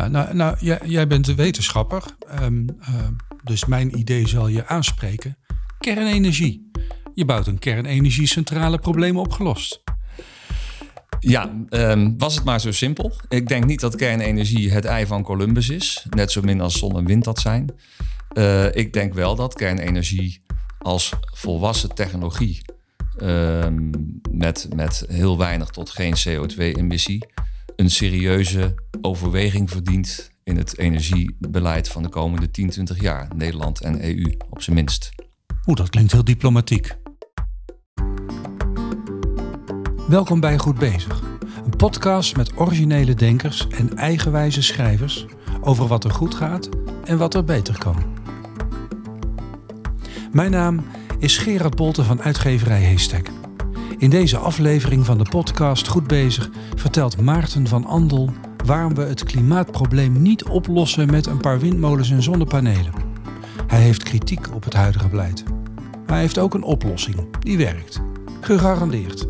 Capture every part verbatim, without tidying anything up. Ja, nou, nou jij, jij bent een wetenschapper, um, uh, dus mijn idee zal je aanspreken. Kernenergie. Je bouwt een kernenergiecentrale, problemen opgelost. Ja, um, was het maar zo simpel. Ik denk niet dat kernenergie het ei van Columbus is. Net zo min als zon en wind dat zijn. Uh, ik denk wel dat kernenergie als volwassen technologie... Um, met, met heel weinig tot geen C O twee emissie... een serieuze overweging verdient in het energiebeleid van de komende tien, twintig jaar. Nederland en E U op zijn minst. Oeh, dat klinkt heel diplomatiek. Welkom bij Goed Bezig. Een podcast met originele denkers en eigenwijze schrijvers... over wat er goed gaat en wat er beter kan. Mijn naam is Gerard Bolten van uitgeverij Heestek. In deze aflevering van de podcast Goed Bezig... vertelt Maarten van Andel waarom we het klimaatprobleem niet oplossen... met een paar windmolens en zonnepanelen. Hij heeft kritiek op het huidige beleid. Maar hij heeft ook een oplossing, die werkt. Gegarandeerd.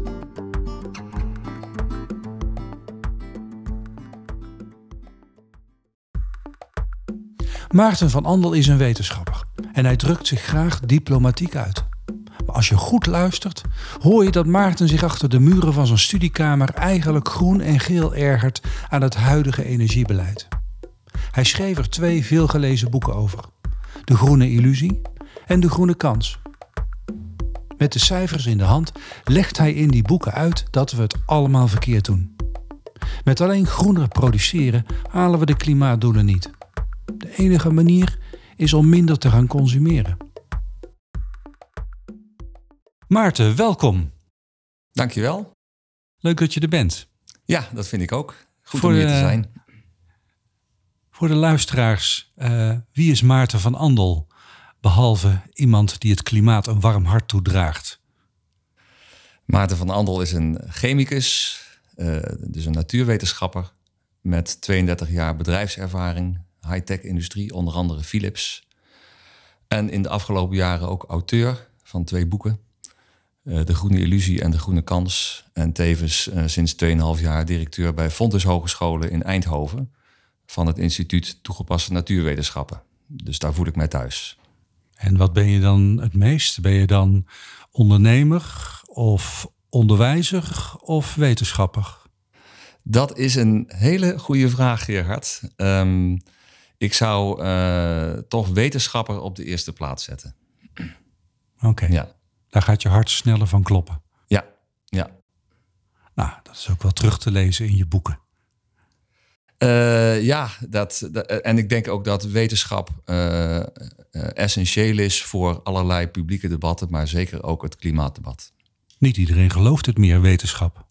Maarten van Andel is een wetenschapper en hij drukt zich graag diplomatiek uit. Maar als je goed luistert, hoor je dat Maarten zich achter de muren van zijn studiekamer eigenlijk groen en geel ergert aan het huidige energiebeleid. Hij schreef er twee veelgelezen boeken over: De Groene Illusie en De Groene Kans. Met de cijfers in de hand legt hij in die boeken uit dat we het allemaal verkeerd doen. Met alleen groener produceren halen we de klimaatdoelen niet. De enige manier is om minder te gaan consumeren. Maarten, welkom. Dankjewel. Leuk dat je er bent. Ja, dat vind ik ook. Goed voor om hier de, te zijn. Voor de luisteraars, uh, wie is Maarten van Andel? Behalve iemand die het klimaat een warm hart toedraagt. Maarten van Andel is een chemicus, uh, dus een natuurwetenschapper... met tweeëndertig jaar bedrijfservaring... high-tech industrie, onder andere Philips. En in de afgelopen jaren ook auteur van twee boeken. Uh, De Groene Illusie en De Groene Kans. En tevens uh, sinds tweeënhalf jaar directeur bij Fontys Hogescholen in Eindhoven... van het instituut Toegepaste Natuurwetenschappen. Dus daar voel ik mij thuis. En wat ben je dan het meest? Ben je dan ondernemer of onderwijzer of wetenschapper? Dat is een hele goede vraag, Gerard. Um, Ik zou uh, toch wetenschapper op de eerste plaats zetten. Oké, okay. Ja. Daar gaat je hart sneller van kloppen. Ja, ja. Nou, dat is ook wel terug te lezen in je boeken. Uh, ja, dat, dat, en ik denk ook dat wetenschap uh, uh, essentieel is... voor allerlei publieke debatten, maar zeker ook het klimaatdebat. Niet iedereen gelooft het meer, wetenschap.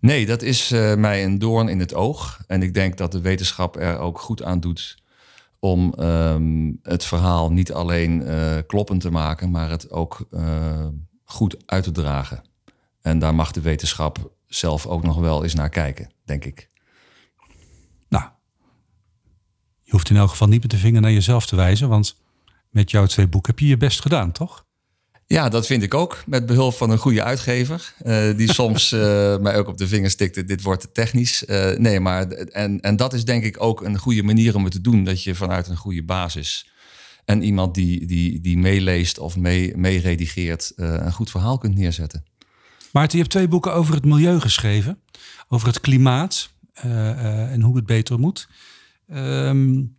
Nee, dat is uh, mij een doorn in het oog. En ik denk dat de wetenschap er ook goed aan doet... om um, het verhaal niet alleen uh, kloppend te maken... maar het ook uh, goed uit te dragen. En daar mag de wetenschap zelf ook nog wel eens naar kijken, denk ik. Nou, je hoeft in elk geval niet met de vinger naar jezelf te wijzen... want met jouw twee boeken heb je je best gedaan, toch? Ja, dat vind ik ook. Met behulp van een goede uitgever. Uh, die soms uh, mij ook op de vingers tikte. Dit wordt te technisch. Uh, nee, maar en, en dat is denk ik ook een goede manier om het te doen. Dat je vanuit een goede basis. En iemand die, die, die meeleest of mee, meeredigeert. Uh, een goed verhaal kunt neerzetten. Maarten, je hebt twee boeken over het milieu geschreven. Over het klimaat. Uh, uh, en hoe het beter moet. Um,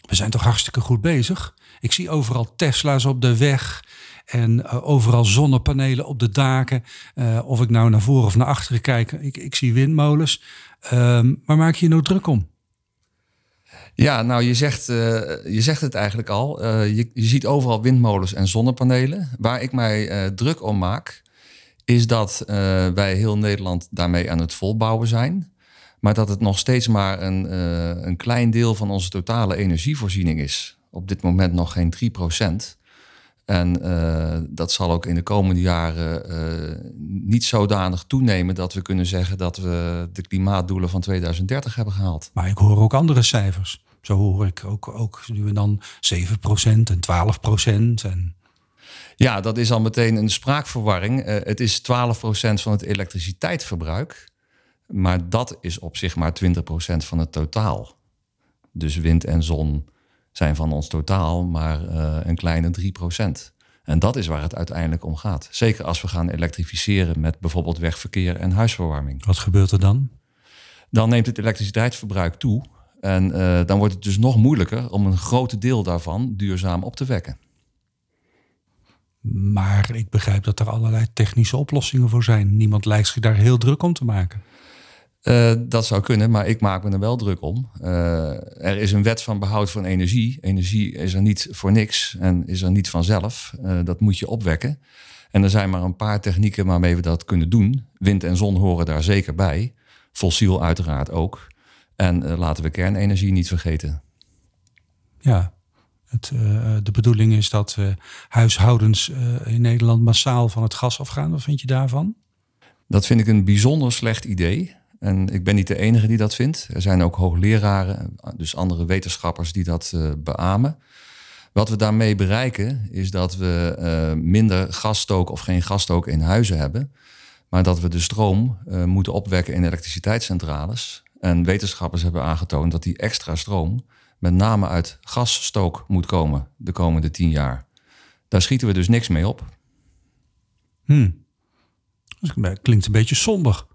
we zijn toch hartstikke goed bezig. Ik zie overal Tesla's op de weg en uh, overal zonnepanelen op de daken. Uh, of ik nou naar voren of naar achteren kijk, ik, ik zie windmolens. Um, maar maak je je nou druk om? Ja, nou je zegt, uh, je zegt het eigenlijk al. Uh, je, je ziet overal windmolens en zonnepanelen. Waar ik mij uh, druk om maak, is dat uh, wij heel Nederland daarmee aan het volbouwen zijn. Maar dat het nog steeds maar een, uh, een klein deel van onze totale energievoorziening is. Op dit moment nog geen drie procent. En uh, dat zal ook in de komende jaren uh, niet zodanig toenemen... dat we kunnen zeggen dat we de klimaatdoelen van tweeduizend dertig hebben gehaald. Maar ik hoor ook andere cijfers. Zo hoor ik ook, ook nu en dan zeven procent en twaalf procent. En... Ja, dat is al meteen een spraakverwarring. Uh, het is twaalf procent van het elektriciteitsverbruik... Maar dat is op zich maar twintig procent van het totaal. Dus wind en zon zijn van ons totaal maar uh, een kleine drie procent. En dat is waar het uiteindelijk om gaat. Zeker als we gaan elektrificeren met bijvoorbeeld wegverkeer en huisverwarming. Wat gebeurt er dan? Dan neemt het elektriciteitsverbruik toe. En uh, dan wordt het dus nog moeilijker om een groot deel daarvan duurzaam op te wekken. Maar ik begrijp dat er allerlei technische oplossingen voor zijn. Niemand lijkt zich daar heel druk om te maken. Uh, dat zou kunnen, maar ik maak me er wel druk om. Uh, er is een wet van behoud van energie. Energie is er niet voor niks en is er niet vanzelf. Uh, dat moet je opwekken. En er zijn maar een paar technieken waarmee we dat kunnen doen. Wind en zon horen daar zeker bij. Fossiel uiteraard ook. En uh, laten we kernenergie niet vergeten. Ja, het, uh, de bedoeling is dat uh, huishoudens uh, in Nederland massaal van het gas afgaan. Wat vind je daarvan? Dat vind ik een bijzonder slecht idee. En ik ben niet de enige die dat vindt. Er zijn ook hoogleraren, dus andere wetenschappers die dat uh, beamen. Wat we daarmee bereiken is dat we uh, minder gasstook of geen gasstook in huizen hebben. Maar dat we de stroom uh, moeten opwekken in elektriciteitscentrales. En wetenschappers hebben aangetoond dat die extra stroom met name uit gasstook moet komen de komende tien jaar. Daar schieten we dus niks mee op. Hmm. Dat klinkt een beetje somber.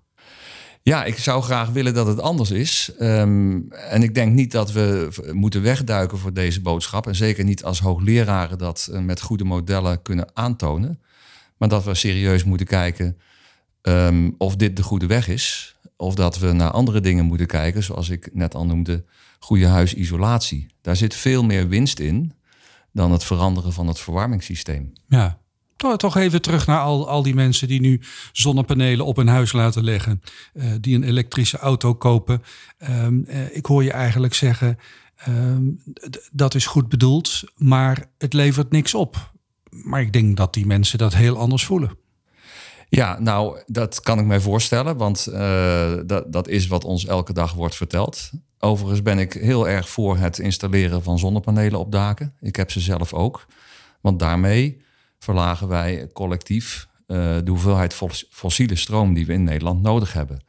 Ja, ik zou graag willen dat het anders is. Um, en ik denk niet dat we moeten wegduiken voor deze boodschap. En zeker niet als hoogleraren dat met goede modellen kunnen aantonen. Maar dat we serieus moeten kijken um, of dit de goede weg is. Of dat we naar andere dingen moeten kijken, zoals ik net al noemde, goede huisisolatie. Daar zit veel meer winst in dan het veranderen van het verwarmingssysteem. Ja. Toch even terug naar al, al die mensen die nu zonnepanelen op hun huis laten leggen. Uh, die een elektrische auto kopen. Um, uh, ik hoor je eigenlijk zeggen, um, d- dat is goed bedoeld, maar het levert niks op. Maar ik denk dat die mensen dat heel anders voelen. Ja, nou, dat kan ik mij voorstellen, want uh, dat, dat is wat ons elke dag wordt verteld. Overigens ben ik heel erg voor het installeren van zonnepanelen op daken. Ik heb ze zelf ook, want daarmee verlagen wij collectief uh, de hoeveelheid fos- fossiele stroom die we in Nederland nodig hebben.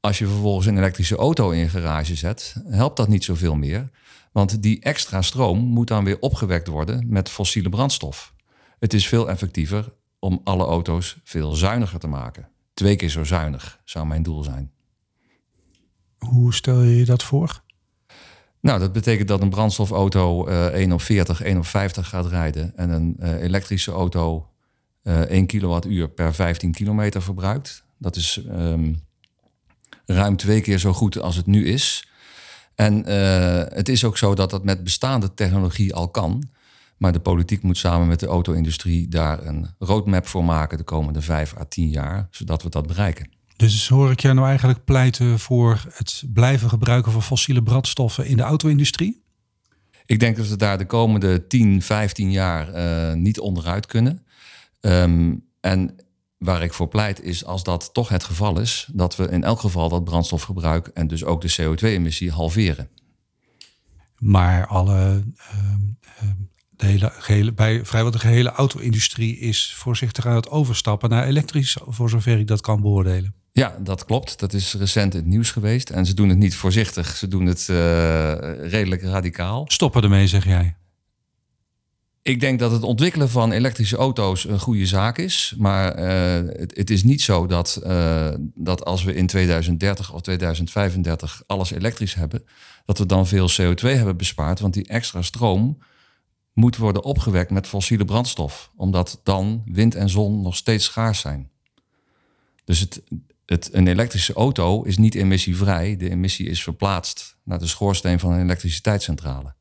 Als je vervolgens een elektrische auto in je garage zet, helpt dat niet zoveel meer. Want die extra stroom moet dan weer opgewekt worden met fossiele brandstof. Het is veel effectiever om alle auto's veel zuiniger te maken. Twee keer zo zuinig zou mijn doel zijn. Hoe stel je je dat voor? Nou, dat betekent dat een brandstofauto uh, één op veertig, één op vijftig gaat rijden. En een uh, elektrische auto uh, één kilowattuur per vijftien kilometer verbruikt. Dat is um, ruim twee keer zo goed als het nu is. En uh, het is ook zo dat dat met bestaande technologie al kan. Maar de politiek moet samen met de auto-industrie daar een roadmap voor maken de komende vijf à tien jaar, zodat we dat bereiken. Dus hoor ik jou nou eigenlijk pleiten voor het blijven gebruiken van fossiele brandstoffen in de auto-industrie? Ik denk dat we daar de komende tien, vijftien jaar uh, niet onderuit kunnen. Um, en waar ik voor pleit is, als dat toch het geval is, dat we in elk geval dat brandstofgebruik en dus ook de C O twee emissie halveren. Maar alle, uh, de hele, gehele, bij vrijwel de gehele auto-industrie is voorzichtig aan het overstappen naar elektrisch, voor zover ik dat kan beoordelen. Ja, dat klopt. Dat is recent het nieuws geweest. En ze doen het niet voorzichtig. Ze doen het uh, redelijk radicaal. Stoppen ermee, zeg jij? Ik denk dat het ontwikkelen van elektrische auto's een goede zaak is. Maar uh, het, het is niet zo dat, uh, dat als we in tweeduizend dertig of tweeduizend vijfendertig alles elektrisch hebben, dat we dan veel C O twee hebben bespaard. Want die extra stroom moet worden opgewekt met fossiele brandstof. Omdat dan wind en zon nog steeds schaars zijn. Dus het... Het, een elektrische auto is niet emissievrij. De emissie is verplaatst naar de schoorsteen van een elektriciteitscentrale.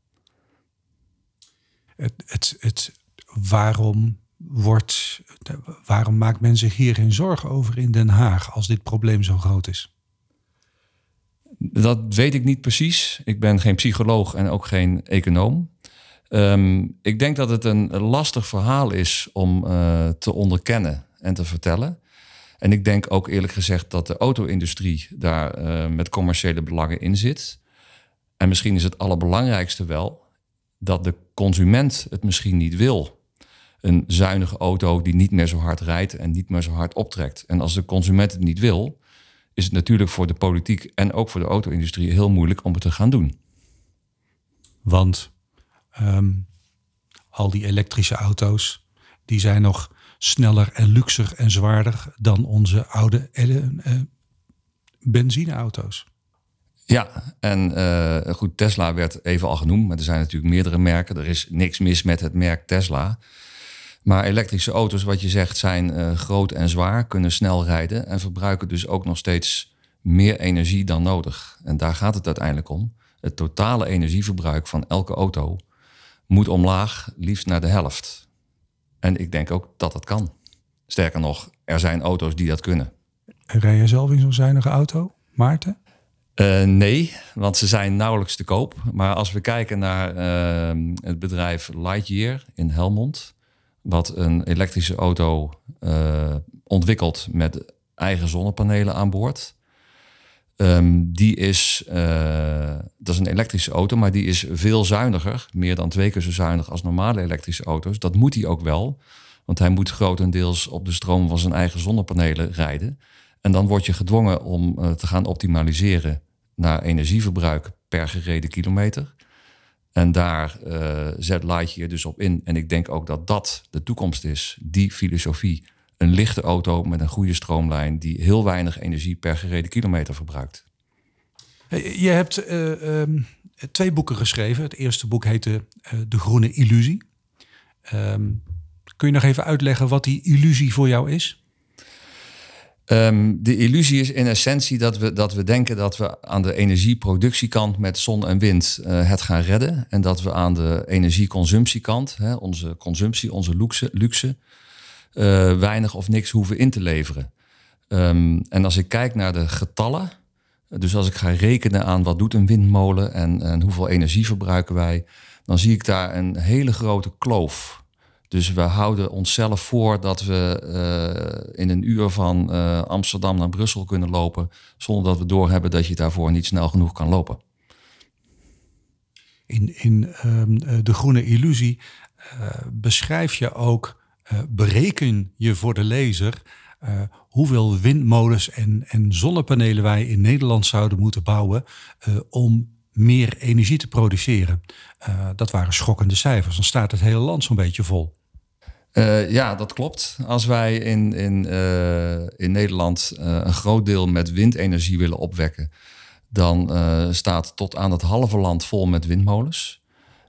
Het, het, het, waarom, wordt, waarom maakt men zich hier geen zorgen over in Den Haag als dit probleem zo groot is? Dat weet ik niet precies. Ik ben geen psycholoog en ook geen econoom. Um, ik denk dat het een lastig verhaal is om uh, te onderkennen en te vertellen. En ik denk ook eerlijk gezegd dat de auto-industrie daar uh, met commerciële belangen in zit. En misschien is het allerbelangrijkste wel dat de consument het misschien niet wil. Een zuinige auto die niet meer zo hard rijdt en niet meer zo hard optrekt. En als de consument het niet wil, is het natuurlijk voor de politiek en ook voor de auto-industrie heel moeilijk om het te gaan doen. Want um, al die elektrische auto's, die zijn nog sneller en luxer en zwaarder dan onze oude uh, benzineauto's. Ja, en uh, goed, Tesla werd even al genoemd, maar er zijn natuurlijk meerdere merken. Er is niks mis met het merk Tesla. Maar elektrische auto's, wat je zegt, zijn uh, groot en zwaar, kunnen snel rijden en verbruiken dus ook nog steeds meer energie dan nodig. En daar gaat het uiteindelijk om. Het totale energieverbruik van elke auto moet omlaag, liefst naar de helft. En ik denk ook dat dat kan. Sterker nog, er zijn auto's die dat kunnen. Rij jij zelf in zo'n zuinige auto, Maarten? Uh, nee, want ze zijn nauwelijks te koop. Maar als we kijken naar uh, het bedrijf Lightyear in Helmond, wat een elektrische auto uh, ontwikkelt met eigen zonnepanelen aan boord. Um, die is, uh, dat is een elektrische auto, maar die is veel zuiniger. Meer dan twee keer zo zuinig als normale elektrische auto's. Dat moet hij ook wel, want hij moet grotendeels op de stroom van zijn eigen zonnepanelen rijden. En dan word je gedwongen om uh, te gaan optimaliseren naar energieverbruik per gereden kilometer. En daar uh, zet Lightyear dus op in. En ik denk ook dat dat de toekomst is, die filosofie. Een lichte auto met een goede stroomlijn die heel weinig energie per gereden kilometer verbruikt. Je hebt uh, um, twee boeken geschreven. Het eerste boek heette uh, De Groene Illusie. Um, kun je nog even uitleggen wat die illusie voor jou is? Um, de illusie is in essentie dat we, dat we denken dat we aan de energieproductiekant met zon en wind uh, het gaan redden. En dat we aan de energieconsumptiekant, hè, onze consumptie, onze luxe, luxe uh, weinig of niks hoeven in te leveren. Um, en als ik kijk naar de getallen, dus als ik ga rekenen aan wat doet een windmolen en, en hoeveel energie verbruiken wij, dan zie ik daar een hele grote kloof. Dus we houden onszelf voor dat we uh, in een uur van uh, Amsterdam naar Brussel kunnen lopen, zonder dat we doorhebben dat je daarvoor niet snel genoeg kan lopen. In, in um, De Groene Illusie uh, beschrijf je ook, uh, bereken je voor de lezer uh, hoeveel windmolens en, en zonnepanelen wij in Nederland zouden moeten bouwen uh, om meer energie te produceren. Uh, dat waren schokkende cijfers. Dan staat het hele land zo'n beetje vol. Uh, ja, dat klopt. Als wij in, in, uh, in Nederland uh, een groot deel met windenergie willen opwekken, dan uh, staat tot aan het halve land vol met windmolens.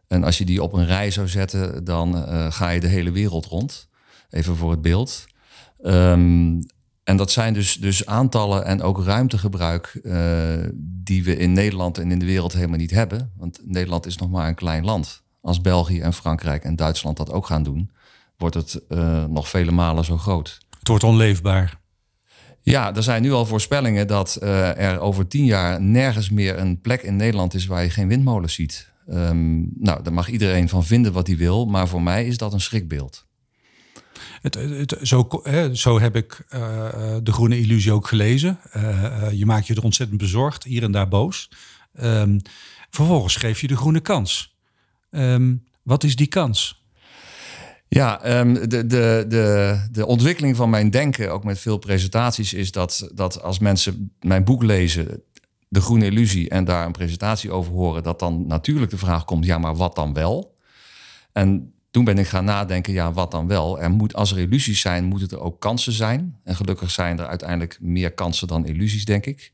En als je die op een rij zou zetten, dan uh, ga je de hele wereld rond. Even voor het beeld. Um, En dat zijn dus, dus aantallen en ook ruimtegebruik uh, die we in Nederland en in de wereld helemaal niet hebben. Want Nederland is nog maar een klein land. Als België en Frankrijk en Duitsland dat ook gaan doen, wordt het uh, nog vele malen zo groot. Het wordt onleefbaar. Ja, er zijn nu al voorspellingen dat uh, er over tien jaar nergens meer een plek in Nederland is waar je geen windmolens ziet. Um, nou, daar mag iedereen van vinden wat hij wil, maar voor mij is dat een schrikbeeld. Het, het, zo, hè, zo heb ik uh, De Groene Illusie ook gelezen. Uh, je maakt je er ontzettend bezorgd, hier en daar boos. Um, vervolgens schreef je De Groene Kans. Um, wat is die kans? Ja, um, de, de, de, de ontwikkeling van mijn denken, ook met veel presentaties, is dat, dat als mensen mijn boek lezen, De Groene Illusie, en daar een presentatie over horen, dat dan natuurlijk de vraag komt, ja, maar wat dan wel? En toen ben ik gaan nadenken, ja, wat dan wel? Er moet, als er illusies zijn, moeten er ook kansen zijn. En gelukkig zijn er uiteindelijk meer kansen dan illusies, denk ik.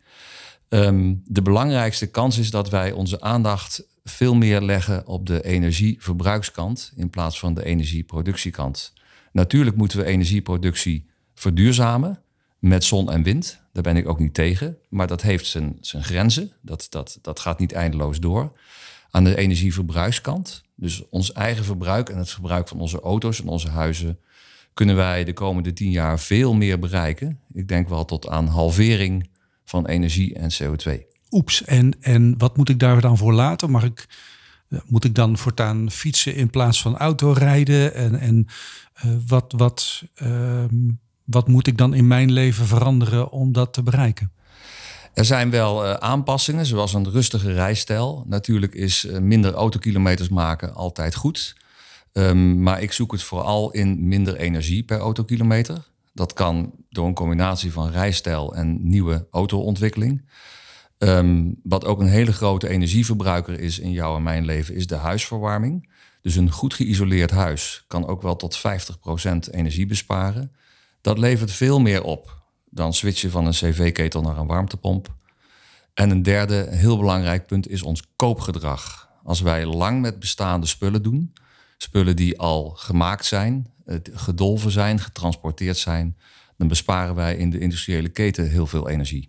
Um, de belangrijkste kans is dat wij onze aandacht veel meer leggen op de energieverbruikskant in plaats van de energieproductiekant. Natuurlijk moeten we energieproductie verduurzamen met zon en wind. Daar ben ik ook niet tegen. Maar dat heeft zijn, zijn grenzen. Dat, dat, dat gaat niet eindeloos door. Aan de energieverbruikskant, dus ons eigen verbruik en het verbruik van onze auto's en onze huizen, kunnen wij de komende tien jaar veel meer bereiken. Ik denk wel tot aan halvering van energie en C O twee. Oeps, en, en wat moet ik daar dan voor laten? Mag ik, moet ik dan voortaan fietsen in plaats van autorijden? En, en uh, wat, wat, uh, wat moet ik dan in mijn leven veranderen om dat te bereiken? Er zijn wel uh, aanpassingen, zoals een rustige rijstijl. Natuurlijk is uh, minder autokilometers maken altijd goed. Um, maar ik zoek het vooral in minder energie per autokilometer. Dat kan door een combinatie van rijstijl en nieuwe autoontwikkeling. Um, wat ook een hele grote energieverbruiker is in jouw en mijn leven, is de huisverwarming. Dus een goed geïsoleerd huis kan ook wel tot vijftig procent energie besparen. Dat levert veel meer op dan switchen van een cv-ketel naar een warmtepomp. En een derde heel belangrijk punt is ons koopgedrag. Als wij lang met bestaande spullen doen, spullen die al gemaakt zijn, gedolven zijn, getransporteerd zijn, dan besparen wij in de industriële keten heel veel energie.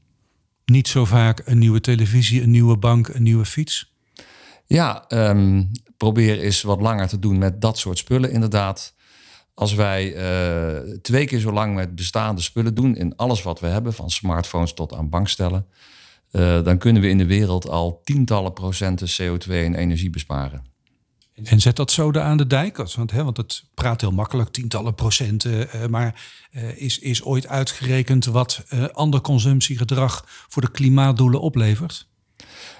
Niet zo vaak een nieuwe televisie, een nieuwe bank, een nieuwe fiets? Ja, um, probeer eens wat langer te doen met dat soort spullen inderdaad. Als wij uh, twee keer zo lang met bestaande spullen doen in alles wat we hebben, van smartphones tot aan bankstellen, uh, dan kunnen we in de wereld al tientallen procenten C O twee en energie besparen. En zet dat zoden aan de dijk? Want, hè, want het praat heel makkelijk, tientallen procenten. Uh, maar uh, is, is ooit uitgerekend wat uh, ander consumptiegedrag voor de klimaatdoelen oplevert?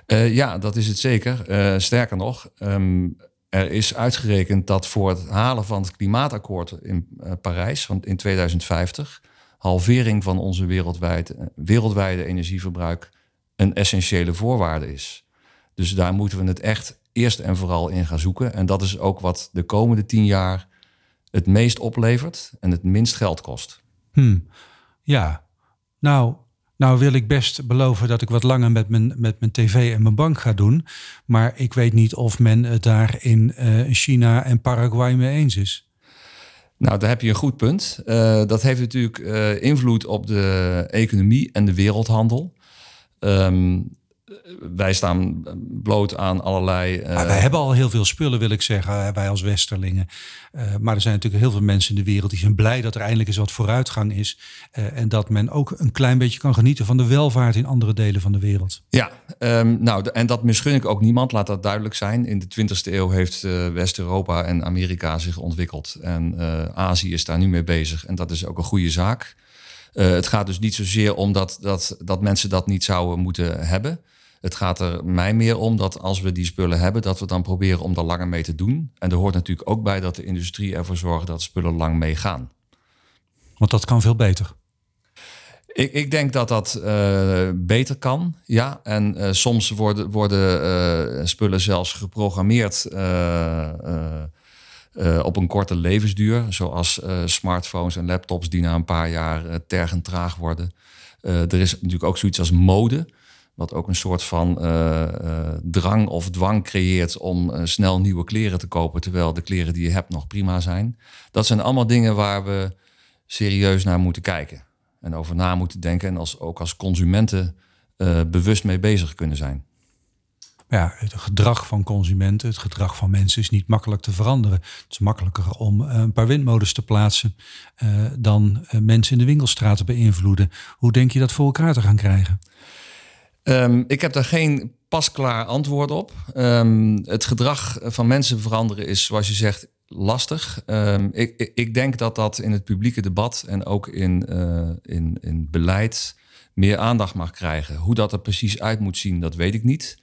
Uh, ja, dat is het zeker. Uh, sterker nog, um, er is uitgerekend dat voor het halen van het klimaatakkoord in uh, Parijs, want in tweeduizend vijftig, halvering van onze wereldwijd, wereldwijde energieverbruik een essentiële voorwaarde is. Dus daar moeten we het echt eerst en vooral in gaan zoeken. En dat is ook wat de komende tien jaar het meest oplevert en het minst geld kost. Hmm. Ja, nou, nou wil ik best beloven dat ik wat langer met mijn, met mijn tv en mijn bank ga doen. Maar ik weet niet of men het daar in uh, China en Paraguay mee eens is. Nou, daar heb je een goed punt. Uh, dat heeft natuurlijk uh, invloed op de economie en de wereldhandel. Um, Wij staan bloot aan allerlei... Uh... Ah, wij hebben al heel veel spullen, wil ik zeggen, wij als Westerlingen. Uh, maar er zijn natuurlijk heel veel mensen in de wereld die zijn blij dat er eindelijk eens wat vooruitgang is. Uh, en dat men ook een klein beetje kan genieten van de welvaart in andere delen van de wereld. Ja, um, nou, en dat misgun ik ook niemand, laat dat duidelijk zijn. In de twintigste eeuw heeft uh, West-Europa en Amerika zich ontwikkeld. En uh, Azië is daar nu mee bezig. En dat is ook een goede zaak. Uh, het gaat dus niet zozeer om dat, dat, dat mensen dat niet zouden moeten hebben. Het gaat er mij meer om dat als we die spullen hebben, dat we dan proberen om er langer mee te doen. En er hoort natuurlijk ook bij dat de industrie ervoor zorgt dat spullen lang meegaan. Want dat kan veel beter. Ik, ik denk dat dat uh, beter kan, ja. En uh, soms worden, worden uh, spullen zelfs geprogrammeerd uh, uh, uh, op een korte levensduur. Zoals uh, smartphones en laptops die na een paar jaar uh, tergend traag worden. Uh, er is natuurlijk ook zoiets als mode, wat ook een soort van uh, uh, drang of dwang creëert om uh, snel nieuwe kleren te kopen, terwijl de kleren die je hebt nog prima zijn. Dat zijn allemaal dingen waar we serieus naar moeten kijken en over na moeten denken en als, ook als consumenten uh, bewust mee bezig kunnen zijn. Ja, het gedrag van consumenten, het gedrag van mensen is niet makkelijk te veranderen. Het is makkelijker om een paar windmolens te plaatsen uh, dan mensen in de winkelstraat te beïnvloeden. Hoe denk je dat voor elkaar te gaan krijgen? Um, ik heb daar geen pasklaar antwoord op. Um, het gedrag van mensen veranderen is, zoals je zegt, lastig. Um, ik, ik denk dat dat in het publieke debat en ook in, uh, in, in beleid meer aandacht mag krijgen. Hoe dat er precies uit moet zien, dat weet ik niet.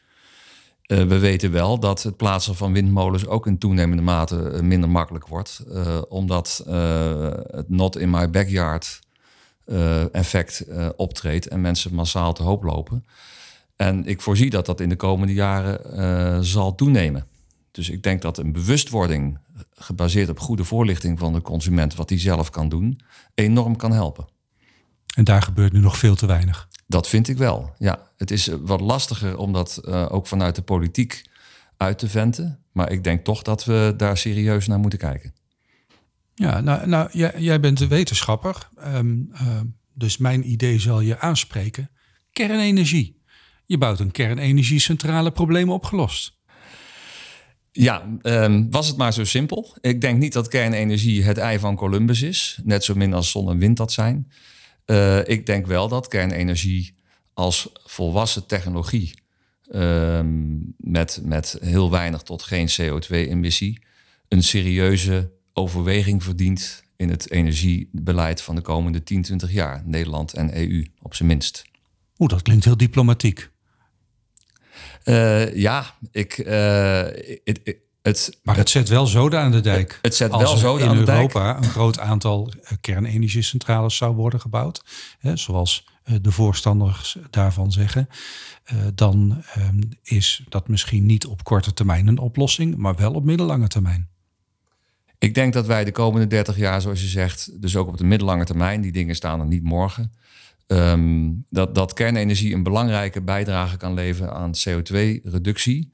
Uh, we weten wel dat het plaatsen van windmolens ook in toenemende mate minder makkelijk wordt. Uh, omdat uh, het not in my backyard Uh, effect uh, optreedt en mensen massaal te hoop lopen. En ik voorzie dat dat in de komende jaren uh, zal toenemen. Dus ik denk dat een bewustwording gebaseerd op goede voorlichting van de consument, wat hij zelf kan doen, enorm kan helpen. En daar gebeurt nu nog veel te weinig. Dat vind ik wel, ja. Het is wat lastiger om dat uh, ook vanuit de politiek uit te venten. Maar ik denk toch dat we daar serieus naar moeten kijken. Ja, nou, nou jij, jij bent een wetenschapper, um, uh, dus mijn idee zal je aanspreken. Kernenergie. Je bouwt een kernenergiecentrale, problemen opgelost. Ja, um, was het maar zo simpel. Ik denk niet dat kernenergie het ei van Columbus is. Net zo min als zon en wind dat zijn. Uh, ik denk wel dat kernenergie als volwassen technologie Um, met, met heel weinig tot geen C O twee emissie... een serieuze overweging verdient in het energiebeleid van de komende tien, twintig jaar. Nederland en E U, op zijn minst. Oeh, dat klinkt heel diplomatiek. Uh, ja, ik, uh, it, it, Het, maar het zet wel zoden aan de dijk. Het, het zet wel zoden aan de dijk. Als in Europa een groot aantal kernenergiecentrales zou worden gebouwd, hè, zoals de voorstanders daarvan zeggen, dan is dat misschien niet op korte termijn een oplossing, maar wel op middellange termijn. Ik denk dat wij de komende dertig jaar, zoals je zegt, dus ook op de middellange termijn, die dingen staan er niet morgen, um, dat, dat kernenergie een belangrijke bijdrage kan leveren aan C O twee reductie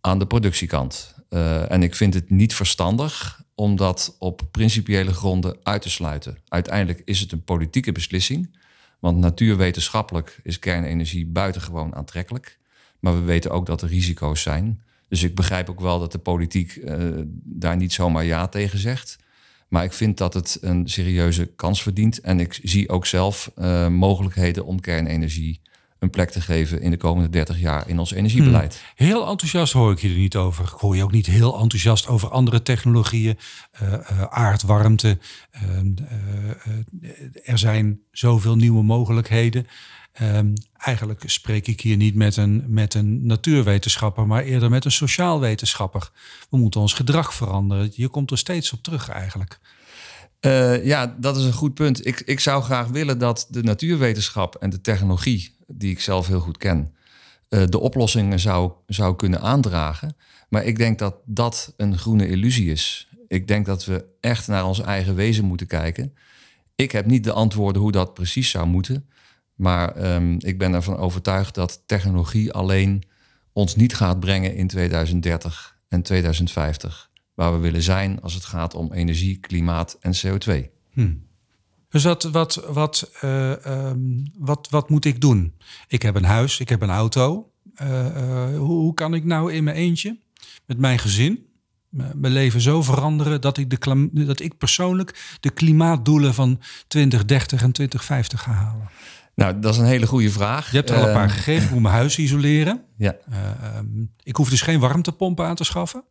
aan de productiekant. Uh, en ik vind het niet verstandig om dat op principiële gronden uit te sluiten. Uiteindelijk is het een politieke beslissing, want natuurwetenschappelijk is kernenergie buitengewoon aantrekkelijk. Maar we weten ook dat er risico's zijn. Dus ik begrijp ook wel dat de politiek uh, daar niet zomaar ja tegen zegt. Maar ik vind dat het een serieuze kans verdient. En ik zie ook zelf uh, mogelijkheden om kernenergie een plek te geven in de komende dertig jaar in ons energiebeleid. Hmm. Heel enthousiast hoor ik je er niet over. Ik hoor je ook niet heel enthousiast over andere technologieën. Uh, uh, aardwarmte. Uh, uh, er zijn zoveel nieuwe mogelijkheden. Um, eigenlijk spreek ik hier niet met een, met een natuurwetenschapper, maar eerder met een sociaal wetenschapper. We moeten ons gedrag veranderen. Je komt er steeds op terug eigenlijk. Uh, ja, dat is een goed punt. Ik, ik zou graag willen dat de natuurwetenschap en de technologie, die ik zelf heel goed ken, uh, de oplossingen zou, zou kunnen aandragen. Maar ik denk dat dat een groene illusie is. Ik denk dat we echt naar ons eigen wezen moeten kijken. Ik heb niet de antwoorden hoe dat precies zou moeten. Maar um, ik ben ervan overtuigd dat technologie alleen ons niet gaat brengen in tweeduizend dertig en tweeduizend vijftig. Waar we willen zijn als het gaat om energie, klimaat en C O twee. Hm. Dus wat, wat, wat, uh, um, wat, wat moet ik doen? Ik heb een huis, ik heb een auto. Uh, uh, hoe, hoe kan ik nou in mijn eentje, met mijn gezin, mijn leven zo veranderen dat ik, de, dat ik persoonlijk de klimaatdoelen van twintig dertig en twintig vijftig ga halen? Nou, dat is een hele goede vraag. Je hebt er al een paar uh, gegeven. Ik moet mijn huis isoleren. Ja. Uh, um, ik hoef dus geen warmtepompen aan te schaffen.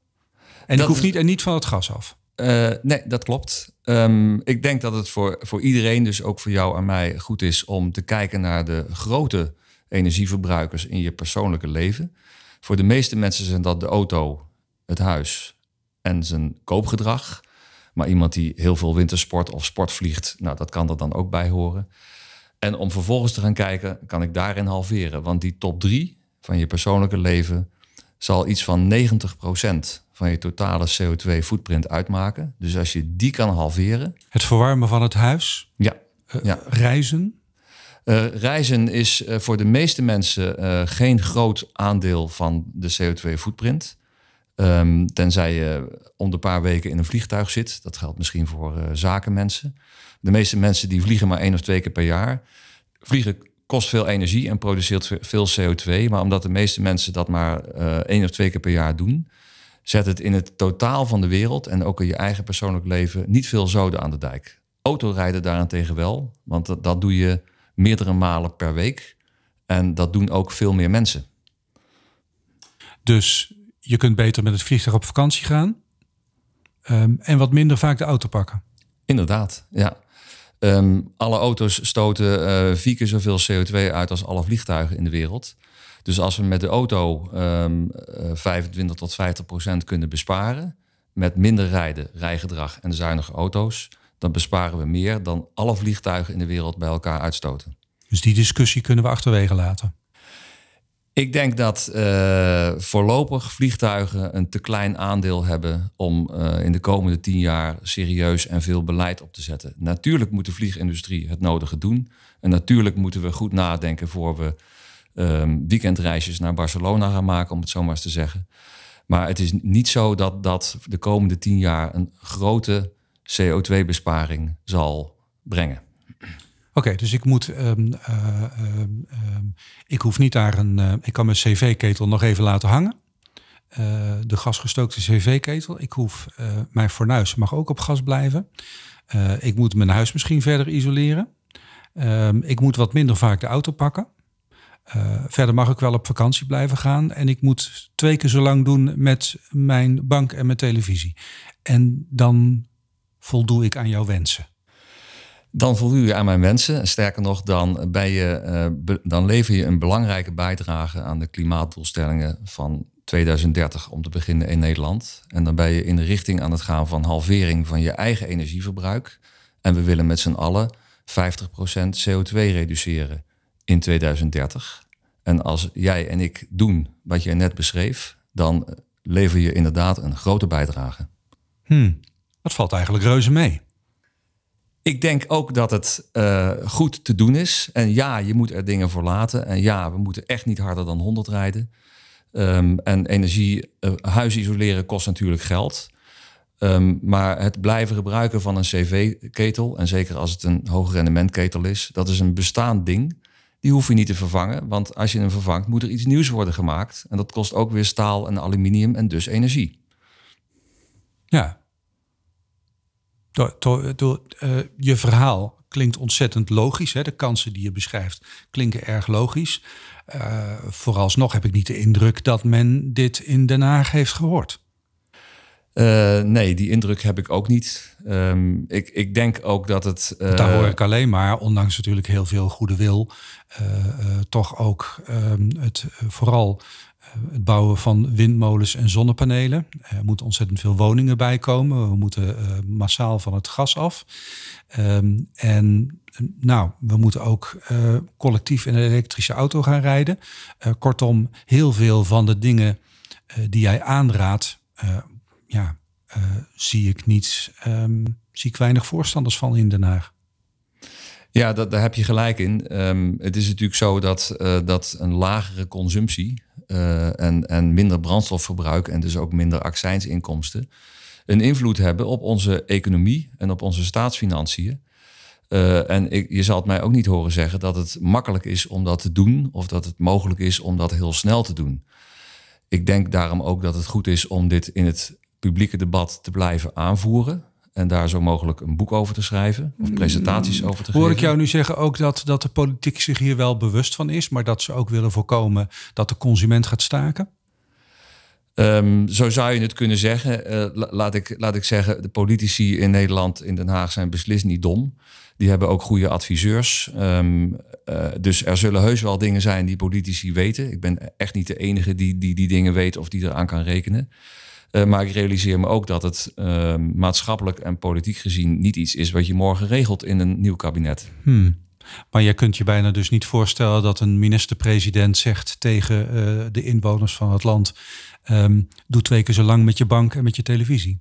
En dat ik hoef niet, en niet van het gas af. Uh, nee, dat klopt. Um, ik denk dat het voor, voor iedereen, dus ook voor jou en mij, goed is om te kijken naar de grote energieverbruikers in je persoonlijke leven. Voor de meeste mensen zijn dat de auto, het huis en zijn koopgedrag. Maar iemand die heel veel wintersport of sport vliegt, nou, dat kan er dan ook bij horen. En om vervolgens te gaan kijken, kan ik daarin halveren? Want die top drie van je persoonlijke leven zal iets van negentig procent van je totale C O twee footprint uitmaken. Dus als je die kan halveren... Het verwarmen van het huis? Ja. Uh, ja. Reizen? Uh, reizen is uh, voor de meeste mensen uh, geen groot aandeel van de C O twee footprint. Um, tenzij je om de paar weken in een vliegtuig zit. Dat geldt misschien voor uh, zakenmensen. De meeste mensen die vliegen maar één of twee keer per jaar. Vliegen kost veel energie en produceert veel C O twee. Maar omdat de meeste mensen dat maar uh, één of twee keer per jaar doen, zet het in het totaal van de wereld en ook in je eigen persoonlijk leven niet veel zoden aan de dijk. Autorijden daarentegen wel, want dat, dat doe je meerdere malen per week. En dat doen ook veel meer mensen. Dus je kunt beter met het vliegtuig op vakantie gaan um, en wat minder vaak de auto pakken. Inderdaad, ja. Um, alle auto's stoten uh, vier keer zoveel C O twee uit als alle vliegtuigen in de wereld. Dus als we met de auto um, uh, vijfentwintig tot vijftig procent kunnen besparen, met minder rijden, rijgedrag en zuinige auto's, dan besparen we meer dan alle vliegtuigen in de wereld bij elkaar uitstoten. Dus die discussie kunnen we achterwege laten? Ik denk dat uh, voorlopig vliegtuigen een te klein aandeel hebben om uh, in de komende tien jaar serieus en veel beleid op te zetten. Natuurlijk moet de vliegindustrie het nodige doen. En natuurlijk moeten we goed nadenken voor we uh, weekendreisjes naar Barcelona gaan maken, om het zo maar eens te zeggen. Maar het is niet zo dat dat de komende tien jaar een grote C O twee besparing zal brengen. Oké, okay, dus ik moet, um, uh, um, um, ik hoef niet daar een, uh, ik kan mijn C V ketel nog even laten hangen. Uh, de gasgestookte C V ketel. Ik hoef, uh, mijn fornuis mag ook op gas blijven. Uh, ik moet mijn huis misschien verder isoleren. Uh, ik moet wat minder vaak de auto pakken. Uh, verder mag ik wel op vakantie blijven gaan. En ik moet twee keer zo lang doen met mijn bank en mijn televisie. En dan voldoe ik aan jouw wensen. Dan voldoe je aan mijn wensen. Sterker nog, dan, ben je, uh, be, dan lever je een belangrijke bijdrage aan de klimaatdoelstellingen van tweeduizend dertig om te beginnen in Nederland. En dan ben je in de richting aan het gaan van halvering van je eigen energieverbruik. En we willen met z'n allen vijftig procent C O twee reduceren in tweeduizend dertig. En als jij en ik doen wat je net beschreef, dan lever je inderdaad een grote bijdrage. Hmm, dat valt eigenlijk reuze mee. Ik denk ook dat het uh, goed te doen is. En ja, je moet er dingen voor laten. En ja, we moeten echt niet harder dan honderd rijden. Um, en energie, uh, huis isoleren kost natuurlijk geld. Um, maar het blijven gebruiken van een C V-ketel... en zeker als het een hoog rendementketel is... dat is een bestaand ding. Die hoef je niet te vervangen. Want als je hem vervangt, moet er iets nieuws worden gemaakt. En dat kost ook weer staal en aluminium en dus energie. Ja. To, to, to, uh, je verhaal klinkt ontzettend logisch. Hè? De kansen die je beschrijft klinken erg logisch. Uh, vooralsnog heb ik niet de indruk dat men dit in Den Haag heeft gehoord. Uh, nee, die indruk heb ik ook niet. Um, ik, ik denk ook dat het... Uh... Daar hoor ik alleen maar, ondanks natuurlijk heel veel goede wil... Uh, uh, toch ook um, het uh, vooral uh, het bouwen van windmolens en zonnepanelen. Er moeten ontzettend veel woningen bij komen. We moeten uh, massaal van het gas af. Um, en nou, we moeten ook uh, collectief in een elektrische auto gaan rijden. Uh, kortom, heel veel van de dingen uh, die jij aanraadt... Uh, Ja, uh, zie ik niets, um, zie ik weinig voorstanders van in Den Haag. Ja, dat, daar heb je gelijk in. Um, het is natuurlijk zo dat, uh, dat een lagere consumptie uh, en, en minder brandstofverbruik... en dus ook minder accijnsinkomsten een invloed hebben op onze economie en op onze staatsfinanciën. Uh, en ik, je zal het mij ook niet horen zeggen dat het makkelijk is om dat te doen... of dat het mogelijk is om dat heel snel te doen. Ik denk daarom ook dat het goed is om dit in het... publieke debat te blijven aanvoeren... en daar zo mogelijk een boek over te schrijven... of presentaties over te geven. Hoor ik jou nu zeggen ook dat, dat de politiek zich hier wel bewust van is... maar dat ze ook willen voorkomen dat de consument gaat staken? Um, zo zou je het kunnen zeggen. Uh, la, laat ik, laat ik zeggen, de politici in Nederland, in Den Haag... zijn beslist niet dom. Die hebben ook goede adviseurs. Um, uh, dus er zullen heus wel dingen zijn die politici weten. Ik ben echt niet de enige die die, die dingen weet of die eraan kan rekenen. Uh, maar ik realiseer me ook dat het uh, maatschappelijk en politiek gezien... niet iets is wat je morgen regelt in een nieuw kabinet. Hmm. Maar jij kunt je bijna dus niet voorstellen... dat een minister-president zegt tegen uh, de inwoners van het land... Um, doe twee keer zo lang met je bank en met je televisie.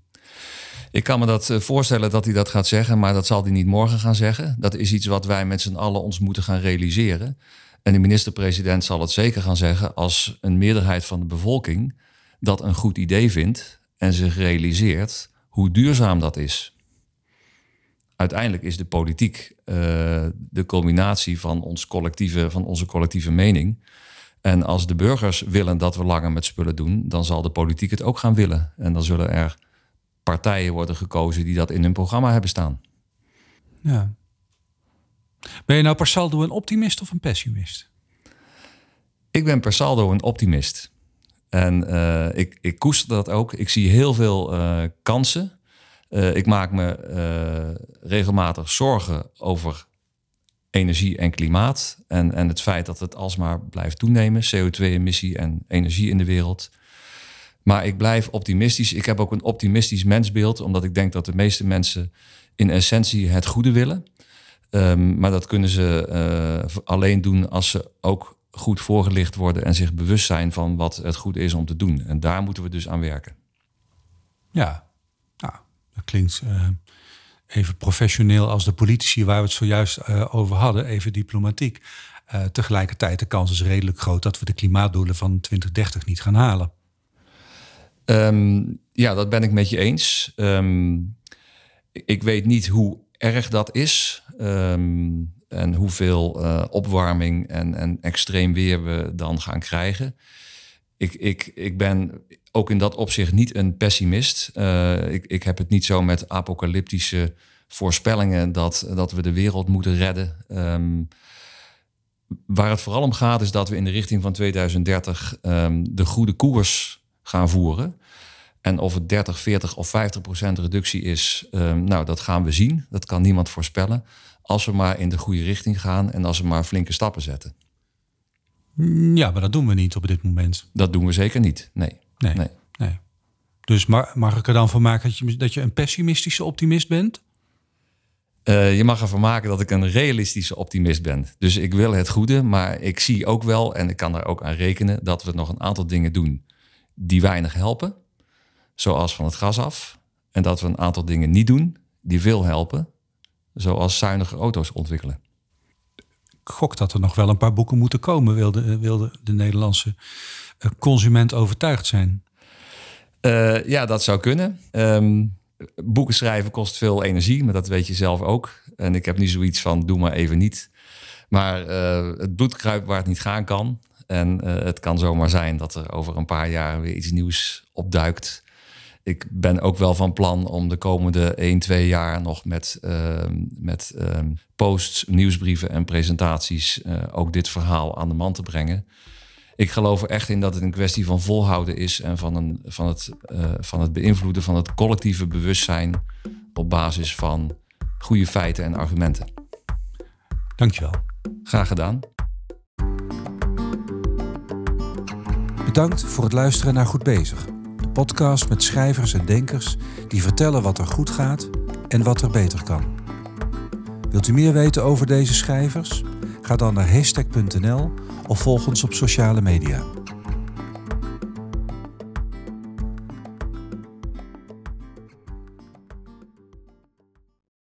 Ik kan me dat voorstellen dat hij dat gaat zeggen... maar dat zal hij niet morgen gaan zeggen. Dat is iets wat wij met z'n allen ons moeten gaan realiseren. En de minister-president zal het zeker gaan zeggen... als een meerderheid van de bevolking... dat een goed idee vindt en zich realiseert hoe duurzaam dat is. Uiteindelijk is de politiek uh, de culminatie van, ons collectieve, van onze collectieve mening. En als de burgers willen dat we langer met spullen doen... dan zal de politiek het ook gaan willen. En dan zullen er partijen worden gekozen die dat in hun programma hebben staan. Ja. Ben je nou per saldo een optimist of een pessimist? Ik ben per saldo een optimist... En uh, ik, ik koester dat ook. Ik zie heel veel uh, kansen. Uh, ik maak me uh, regelmatig zorgen over energie en klimaat. En, en het feit dat het alsmaar blijft toenemen. C O twee-emissie en energie in de wereld. Maar ik blijf optimistisch. Ik heb ook een optimistisch mensbeeld. Omdat ik denk dat de meeste mensen in essentie het goede willen. Um, maar dat kunnen ze uh, alleen doen als ze ook... goed voorgelicht worden en zich bewust zijn van wat het goed is om te doen. En daar moeten we dus aan werken. Ja, nou, dat klinkt uh, even professioneel als de politici... waar we het zojuist uh, over hadden, even diplomatiek. Uh, tegelijkertijd, de kans is redelijk groot... dat we de klimaatdoelen van twintig dertig niet gaan halen. Um, ja, dat ben ik met je eens. Um, ik weet niet hoe erg dat is... Um, en hoeveel uh, opwarming en, en extreem weer we dan gaan krijgen. Ik, ik, ik ben ook in dat opzicht niet een pessimist. Uh, ik, ik heb het niet zo met apocalyptische voorspellingen... dat, dat we de wereld moeten redden. Um, waar het vooral om gaat is dat we in de richting van tweeduizend dertig... Um, de goede koers gaan voeren... En of het dertig, veertig of vijftig procent reductie is, um, nou, dat gaan we zien. Dat kan niemand voorspellen. Als we maar in de goede richting gaan en als we maar flinke stappen zetten. Ja, maar dat doen we niet op dit moment. Dat doen we zeker niet, nee. Nee, nee. nee. Dus mag, mag ik er dan van maken dat je, dat je een pessimistische optimist bent? Uh, je mag ervan maken dat ik een realistische optimist ben. Dus ik wil het goede, maar ik zie ook wel... en ik kan daar ook aan rekenen dat we nog een aantal dingen doen... die weinig helpen, zoals van het gas af. En dat we een aantal dingen niet doen die veel helpen... zoals zuinige auto's ontwikkelen. Ik gok dat er nog wel een paar boeken moeten komen... wilde, wilde de Nederlandse consument overtuigd zijn. Uh, ja, dat zou kunnen. Um, boeken schrijven kost veel energie, maar dat weet je zelf ook. En ik heb niet zoiets van, doe maar even niet. Maar uh, het bloed kruipt waar het niet gaan kan. En uh, het kan zomaar zijn dat er over een paar jaar... weer iets nieuws opduikt... Ik ben ook wel van plan om de komende één, twee jaar nog met, uh, met uh, posts, nieuwsbrieven en presentaties uh, ook dit verhaal aan de man te brengen. Ik geloof er echt in dat het een kwestie van volhouden is en van, een, van, het, uh, van het beïnvloeden van het collectieve bewustzijn op basis van goede feiten en argumenten. Dankjewel. Graag gedaan. Bedankt voor het luisteren naar Goed Bezig. Podcast met schrijvers en denkers die vertellen wat er goed gaat en wat er beter kan. Wilt u meer weten over deze schrijvers? Ga dan naar heestek punt n l of volg ons op sociale media.